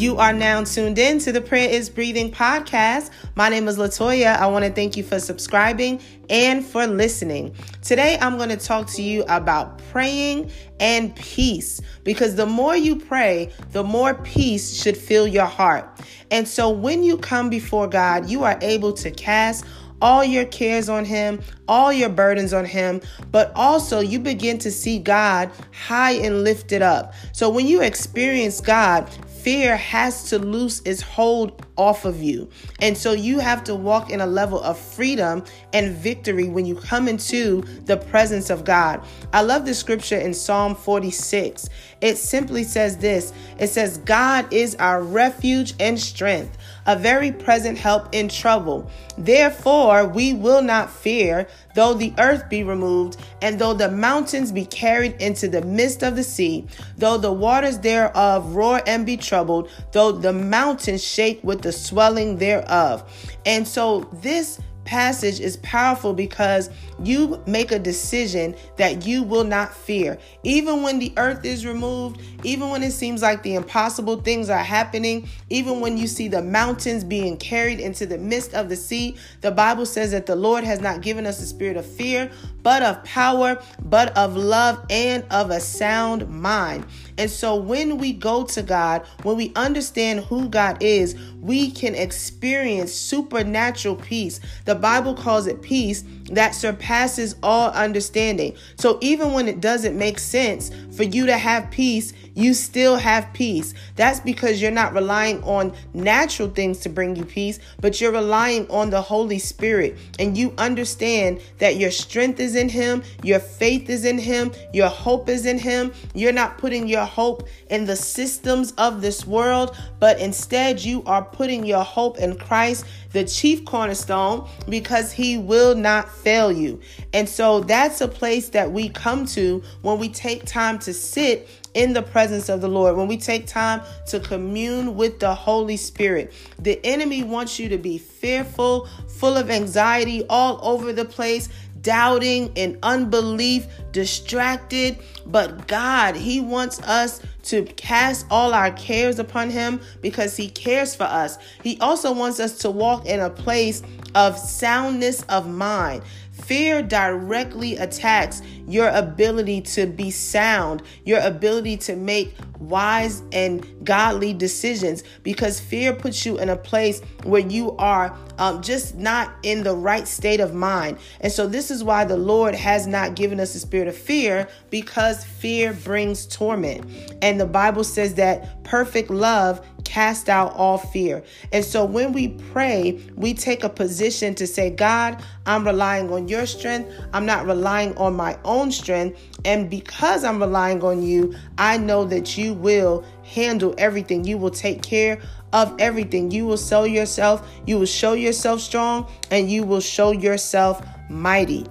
You are now tuned in to the Prayer is Breathing podcast. My name is LaToya. I want to thank you for subscribing and for listening. Today, I'm going to talk to you about praying and peace, because the more you pray, the more peace should fill your heart. And so when you come before God, you are able to cast all your cares on him, all your burdens on him, but also you begin to see God high and lifted up. So when you experience God, fear has to loose its hold off of you. And so you have to walk in a level of freedom and victory when you come into the presence of God. I love the scripture in Psalm 46. It simply says this. It says, God is our refuge and strength, a very present help in trouble. Therefore, we will not fear, though the earth be removed, and though the mountains be carried into the midst of the sea, though the waters thereof roar and be troubled, though the mountains shake with the swelling thereof. And so this passage is powerful because you make a decision that you will not fear. Even when the earth is removed, even when it seems like the impossible things are happening, even when you see the mountains being carried into the midst of the sea, the Bible says that the Lord has not given us a spirit of fear, but of power, but of love, and of a sound mind. And so when we go to God, when we understand who God is, we can experience supernatural peace. The Bible calls it peace that surpasses all understanding. So even when it doesn't make sense for you to have peace, you still have peace. That's because you're not relying on natural things to bring you peace, but you're relying on the Holy Spirit. And you understand that your strength is in him, your faith is in him, your hope is in him. You're not putting your hope in the systems of this world, but instead you are putting your hope in Christ, the chief cornerstone, because he will not fail you. And so that's a place that we come to when we take time to sit in the presence of the Lord, when we take time to commune with the Holy Spirit. The enemy wants you to be fearful, full of anxiety, all over the place, doubting and unbelief, distracted. But God, he wants us to cast all our cares upon him because he cares for us. He also wants us to walk in a place of soundness of mind. Fear directly attacks your ability to be sound, your ability to make wise and godly decisions, because fear puts you in a place where you are just not in the right state of mind. And so this is why the Lord has not given us a spirit of fear, because fear brings torment. And the Bible says that perfect love cast out all fear. And so when we pray, we take a position to say, God, I'm relying on your strength. I'm not relying on my own strength. And because I'm relying on you, I know that you will handle everything. You will take care of everything. You will show yourself. You will show yourself strong, and you will show yourself mighty.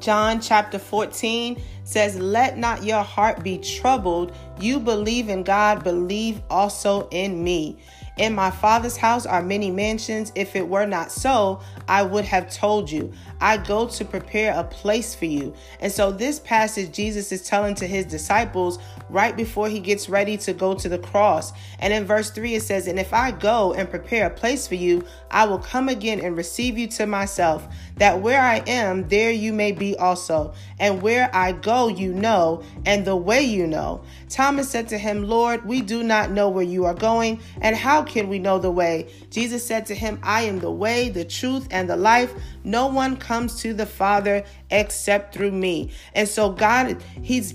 John chapter 14 says, let not your heart be troubled. You believe in God, believe also in me. In my Father's house are many mansions. If it were not so, I would have told you. I go to prepare a place for you. And so this passage, Jesus is telling to his disciples right before he gets ready to go to the cross. And in verse 3, it says, and if I go and prepare a place for you, I will come again and receive you to myself, that where I am, there you may be also. And where I go, you know, and the way you know. Thomas said to him, Lord, we do not know where you are going, and how can we know the way? Jesus said to him, I am the way, the truth, and the life. No one comes to the Father except through me. And so God, Jesus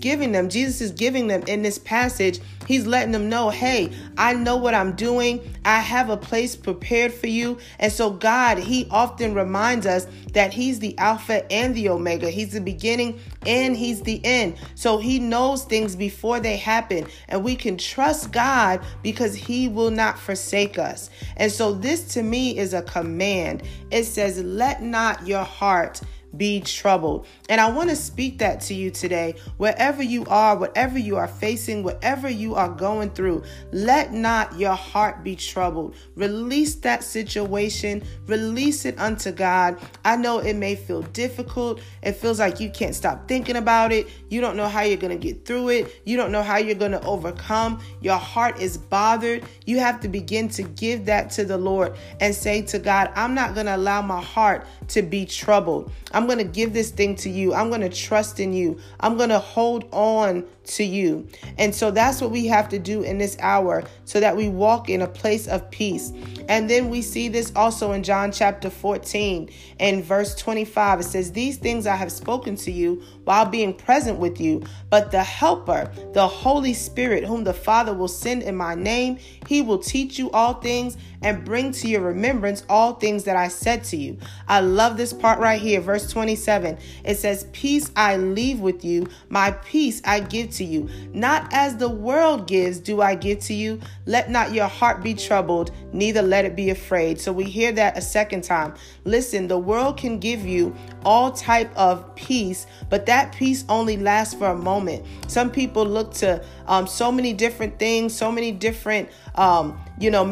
is giving them in this passage, he's letting them know, hey, I know what I'm doing. I have a place prepared for you. And so God, he often reminds us that he's the Alpha and the Omega. He's the beginning and he's the end. So he knows things before they happen, and we can trust God because he will not forsake us. And so this to me is a command. It says, let not your heart be troubled. And I want to speak that to you today. Wherever you are, whatever you are facing, whatever you are going through, let not your heart be troubled. Release that situation. Release it unto God. I know it may feel difficult. It feels like you can't stop thinking about it. You don't know how you're going to get through it. You don't know how you're going to overcome. Your heart is bothered. You have to begin to give that to the Lord and say to God, I'm not going to allow my heart to be troubled. I'm going to give this thing to you. I'm going to trust in you. I'm going to hold on to you. And so that's what we have to do in this hour so that we walk in a place of peace. And then we see this also in John chapter 14 and verse 25. It says, these things I have spoken to you while being present with you, but the Helper, the Holy Spirit, whom the Father will send in my name, he will teach you all things and bring to your remembrance all things that I said to you. I love this part right here, verse 27. It says, peace I leave with you, my peace I give to you. Not as the world gives, do I give to you. Let not your heart be troubled, neither let it be afraid. So we hear that a second time. Listen, the world can give you all type of peace, but that peace only lasts for a moment. Some people look to so many different things, so many different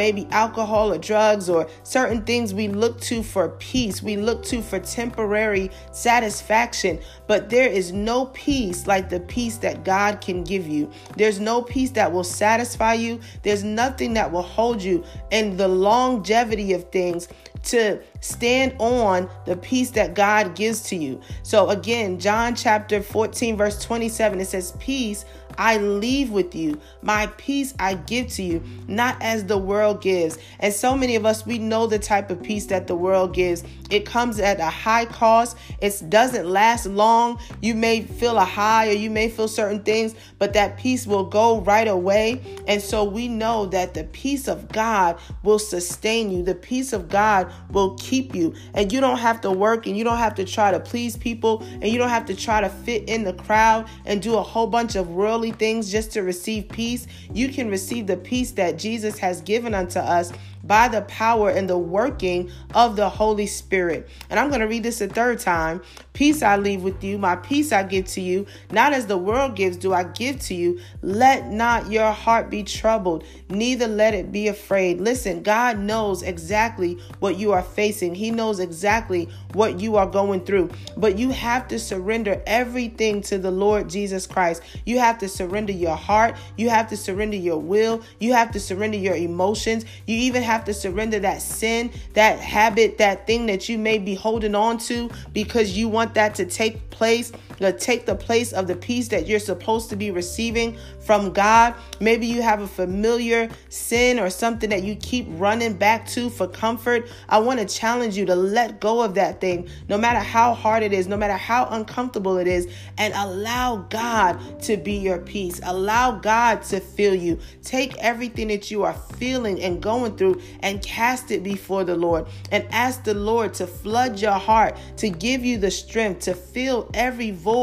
maybe alcohol or drugs or certain things we look to for peace. We look to for temporary satisfaction, but there is no peace like the peace that God can give you. There's no peace that will satisfy you. There's nothing that will hold you in the longevity of things to stand on the peace that God gives to you. So again, John chapter 14, verse 27, it says, peace I leave with you, my peace I give to you, not as the world gives. And so many of us, we know the type of peace that the world gives. It comes at a high cost. It doesn't last long. You may feel a high or you may feel certain things, but that peace will go right away. And so we know that the peace of God will sustain you. The peace of God will keep you. And you don't have to work and you don't have to try to please people and you don't have to try to fit in the crowd and do a whole bunch of worldly things just to receive peace. You can receive the peace that Jesus has given unto us by the power and the working of the Holy Spirit. And I'm going to read this a third time. Peace I leave with you, my peace I give to you. Not as the world gives, do I give to you. Let not your heart be troubled, neither let it be afraid. Listen, God knows exactly what you are facing. He knows exactly what you are going through. But you have to surrender everything to the Lord Jesus Christ. You have to surrender your heart. You have to surrender your will. You have to surrender your emotions. You even have to surrender that sin, that habit, that thing that you may be holding on to because you want that to take the place of the peace that you're supposed to be receiving from God. Maybe you have a familiar sin or something that you keep running back to for comfort. I want to challenge you to let go of that thing, no matter how hard it is, no matter how uncomfortable it is, and allow God to be your peace. Allow God to fill you. Take everything that you are feeling and going through and cast it before the Lord and ask the Lord to flood your heart, to give you the strength, to fill every void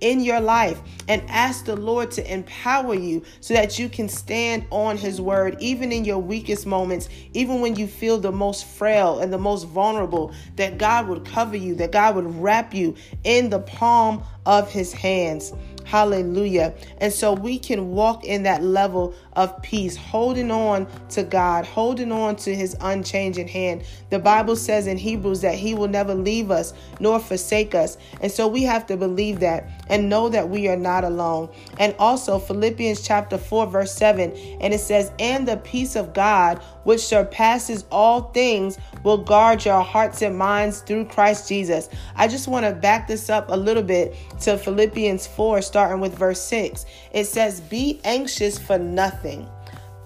in your life, and ask the Lord to empower you so that you can stand on his word, even in your weakest moments, even when you feel the most frail and the most vulnerable, that God would cover you, that God would wrap you in the palm of his hands. Hallelujah. And so we can walk in that level of peace, holding on to God, holding on to his unchanging hand. The Bible says in Hebrews that he will never leave us nor forsake us. And so we have to believe that and know that we are not alone. And also Philippians chapter 4, verse 7, and it says, and the peace of God, which surpasses all things, will guard your hearts and minds through Christ Jesus. I just want to back this up a little bit to Philippians 4, starting with verse 6. It says, be anxious for nothing,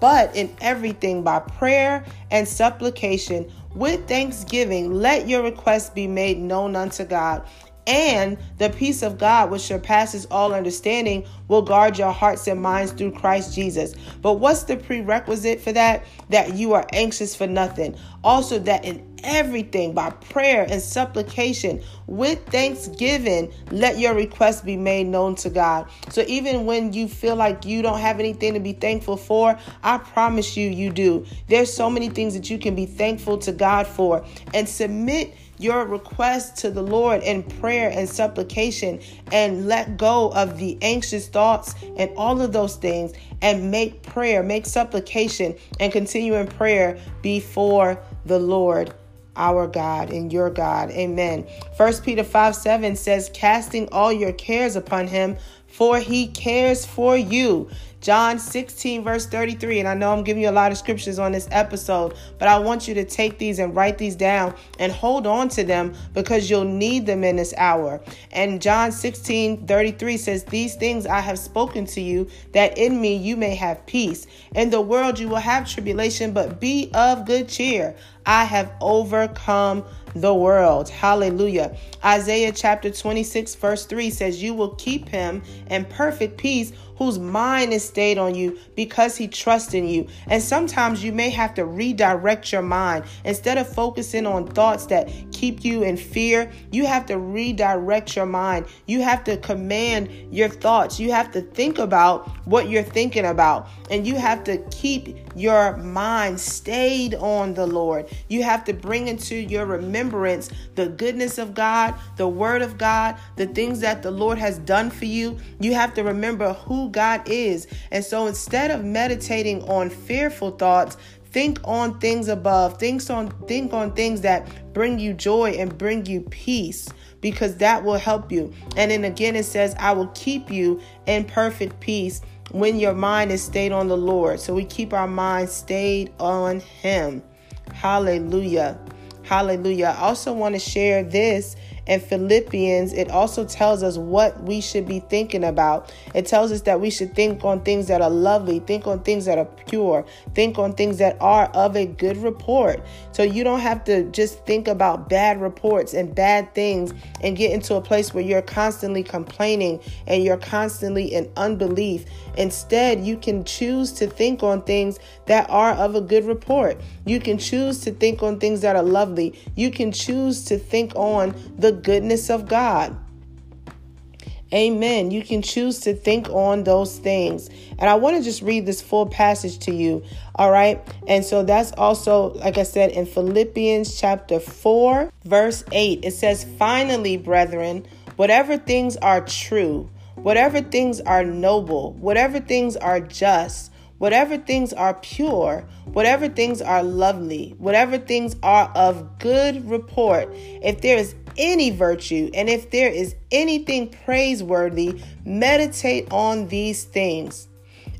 but in everything by prayer and supplication with thanksgiving, let your requests be made known unto God. And the peace of God, which surpasses all understanding, will guard your hearts and minds through Christ Jesus. But what's the prerequisite for that? That you are anxious for nothing. Also, that in everything by prayer and supplication with thanksgiving, let your requests be made known to God. So even when you feel like you don't have anything to be thankful for, I promise you, you do. There's so many things that you can be thankful to God for, and submit your request to the Lord in prayer and supplication, and let go of the anxious thoughts and all of those things, and make prayer, make supplication, and continue in prayer before the Lord our God and your God. Amen. 1 Peter 5:7 says, casting all your cares upon him, for he cares for you. John 16 verse 33, and I know I'm giving you a lot of scriptures on this episode, but I want you to take these and write these down and hold on to them, because you'll need them in this hour. And John 16:33 says, these things I have spoken to you, that in me you may have peace. In the world you will have tribulation, but be of good cheer. I have overcome the world. Hallelujah. Isaiah chapter 26 verse 3 says, you will keep him in perfect peace whose mind is stayed on you, because he trusts in you. And sometimes you may have to redirect your mind. Instead of focusing on thoughts that keep you in fear, you have to redirect your mind. You have to command your thoughts. You have to think about what you're thinking about, and you have to keep your mind stayed on the Lord. You have to bring into your remembrance the goodness of God, the word of God, the things that the Lord has done for you. You have to remember who God is. And so instead of meditating on fearful thoughts, think on things above. Think on things that bring you joy and bring you peace, because that will help you. And then again, it says, I will keep you in perfect peace when your mind is stayed on the Lord. So we keep our mind stayed on him. Hallelujah. Hallelujah. I also want to share this. In Philippians, it also tells us what we should be thinking about. It tells us that we should think on things that are lovely, think on things that are pure, think on things that are of a good report. So you don't have to just think about bad reports and bad things and get into a place where you're constantly complaining and you're constantly in unbelief. Instead, you can choose to think on things that are of a good report. You can choose to think on things that are lovely. You can choose to think on the goodness of God. Amen. You can choose to think on those things. And I want to just read this full passage to you. All right. And so that's also, like I said, in Philippians chapter 4, verse 8, it says, finally, brethren, whatever things are true, whatever things are noble, whatever things are just, whatever things are pure, whatever things are lovely, whatever things are of good report, if there is any virtue, and if there is anything praiseworthy, meditate on these things.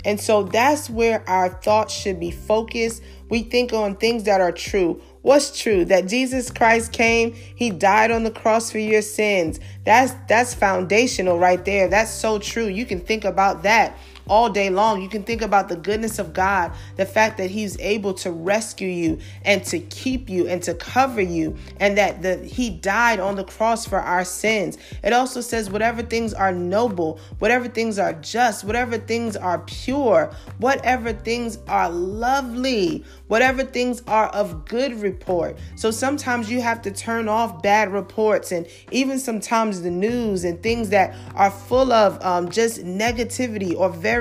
And so that's where our thoughts should be focused. We think on things that are true. What's true? That Jesus Christ came, he died on the cross for your sins. That's foundational right there. That's so true. You can think about that all day long. You can think about the goodness of God, the fact that he's able to rescue you and to keep you and to cover you, and that he died on the cross for our sins. It also says whatever things are noble, whatever things are just, whatever things are pure, whatever things are lovely, whatever things are of good report. So sometimes you have to turn off bad reports, and even sometimes the news and things that are full of just negativity or very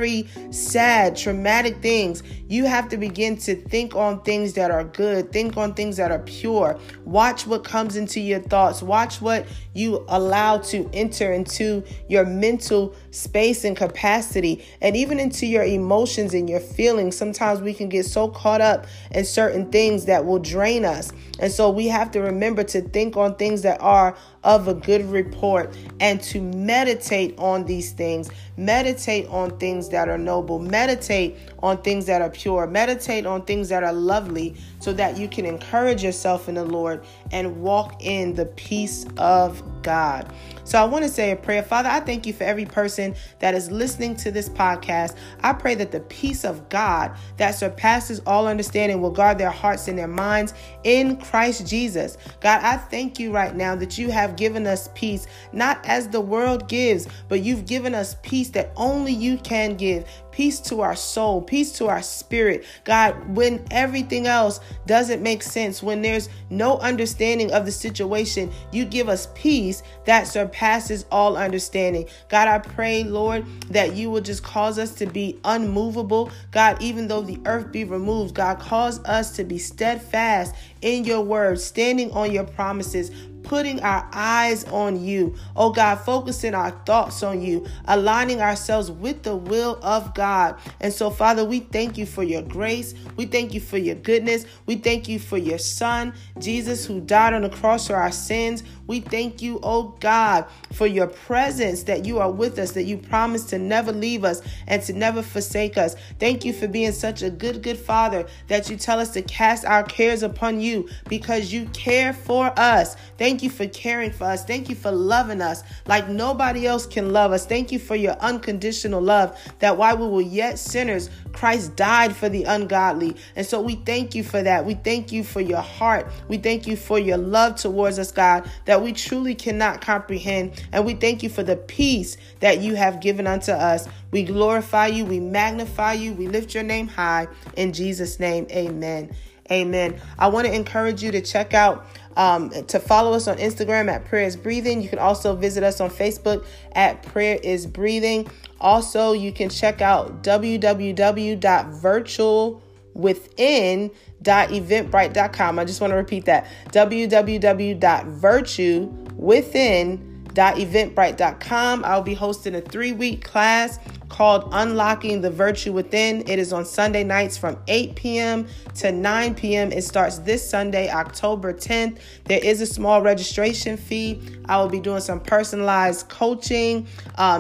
sad, traumatic things. You have to begin to think on things that are good, think on things that are pure. Watch what comes into your thoughts. Watch what you allow to enter into your mental space and capacity, and even into your emotions and your feelings. Sometimes we can get so caught up in certain things that will drain us. And so we have to remember to think on things that are of a good report and to meditate on these things. Meditate on things that are noble. Meditate on things that are pure. Meditate on things that are lovely, so that you can encourage yourself in the Lord and walk in the peace of God. So I want to say a prayer. Father, I thank you for every person that is listening to this podcast. I pray that the peace of God that surpasses all understanding will guard their hearts and their minds in Christ Jesus. God, I thank you right now that you have given us peace, not as the world gives, but you've given us peace that only you can give. peace to our soul, peace to our spirit. God, when everything else doesn't make sense, when there's no understanding of the situation, you give us peace that surpasses all understanding. God, I pray, Lord, that you will just cause us to be unmovable. God, even though the earth be removed, God, cause us to be steadfast in your word, standing on your promises, putting our eyes on you. Oh God, focusing our thoughts on you, aligning ourselves with the will of God. And so, Father, we thank you for your grace. We thank you for your goodness. We thank you for your son, Jesus, who died on the cross for our sins. We thank you, oh God, for your presence, that you are with us, that you promised to never leave us and to never forsake us. Thank you for being such a good, good Father, that you tell us to cast our cares upon you because you care for us. Thank you for caring for us. Thank you for loving us like nobody else can love us. Thank you for your unconditional love, that while we were yet sinners, Christ died for the ungodly. And so we thank you for that. We thank you for your heart. We thank you for your love towards us, God, that we truly cannot comprehend. And we thank you for the peace that you have given unto us. We glorify you. We magnify you. We lift your name high. In Jesus' name, amen. Amen. I want to encourage you to check out, to follow us on Instagram at Prayer is Breathing. You can also visit us on Facebook at Prayer is Breathing. Also, you can check out www.virtuewithin.eventbrite.com. I just want to repeat that. www.virtuewithin.eventbrite.com. I'll be hosting a 3-week class called Unlocking the Virtue Within. It is on Sunday nights from 8 p.m. to 9 p.m. It starts this Sunday, October 10th. There is a small registration fee. I will be doing some personalized coaching,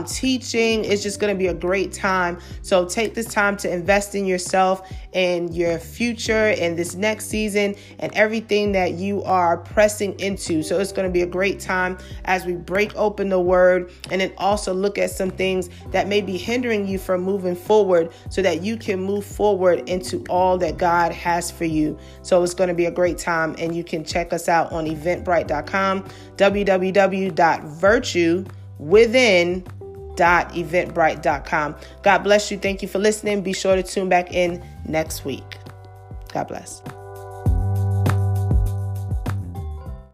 teaching. It's just going to be a great time. So take this time to invest in yourself and your future and this next season and everything that you are pressing into. So it's going to be a great time as we break open the word and then also look at some things that may be hindering you from moving forward so that you can move forward into all that God has for you. So it's going to be a great time, and you can check us out on eventbrite.com, www.virtuewithin.eventbrite.com. God bless you. Thank you for listening. Be sure to tune back in next week. God bless.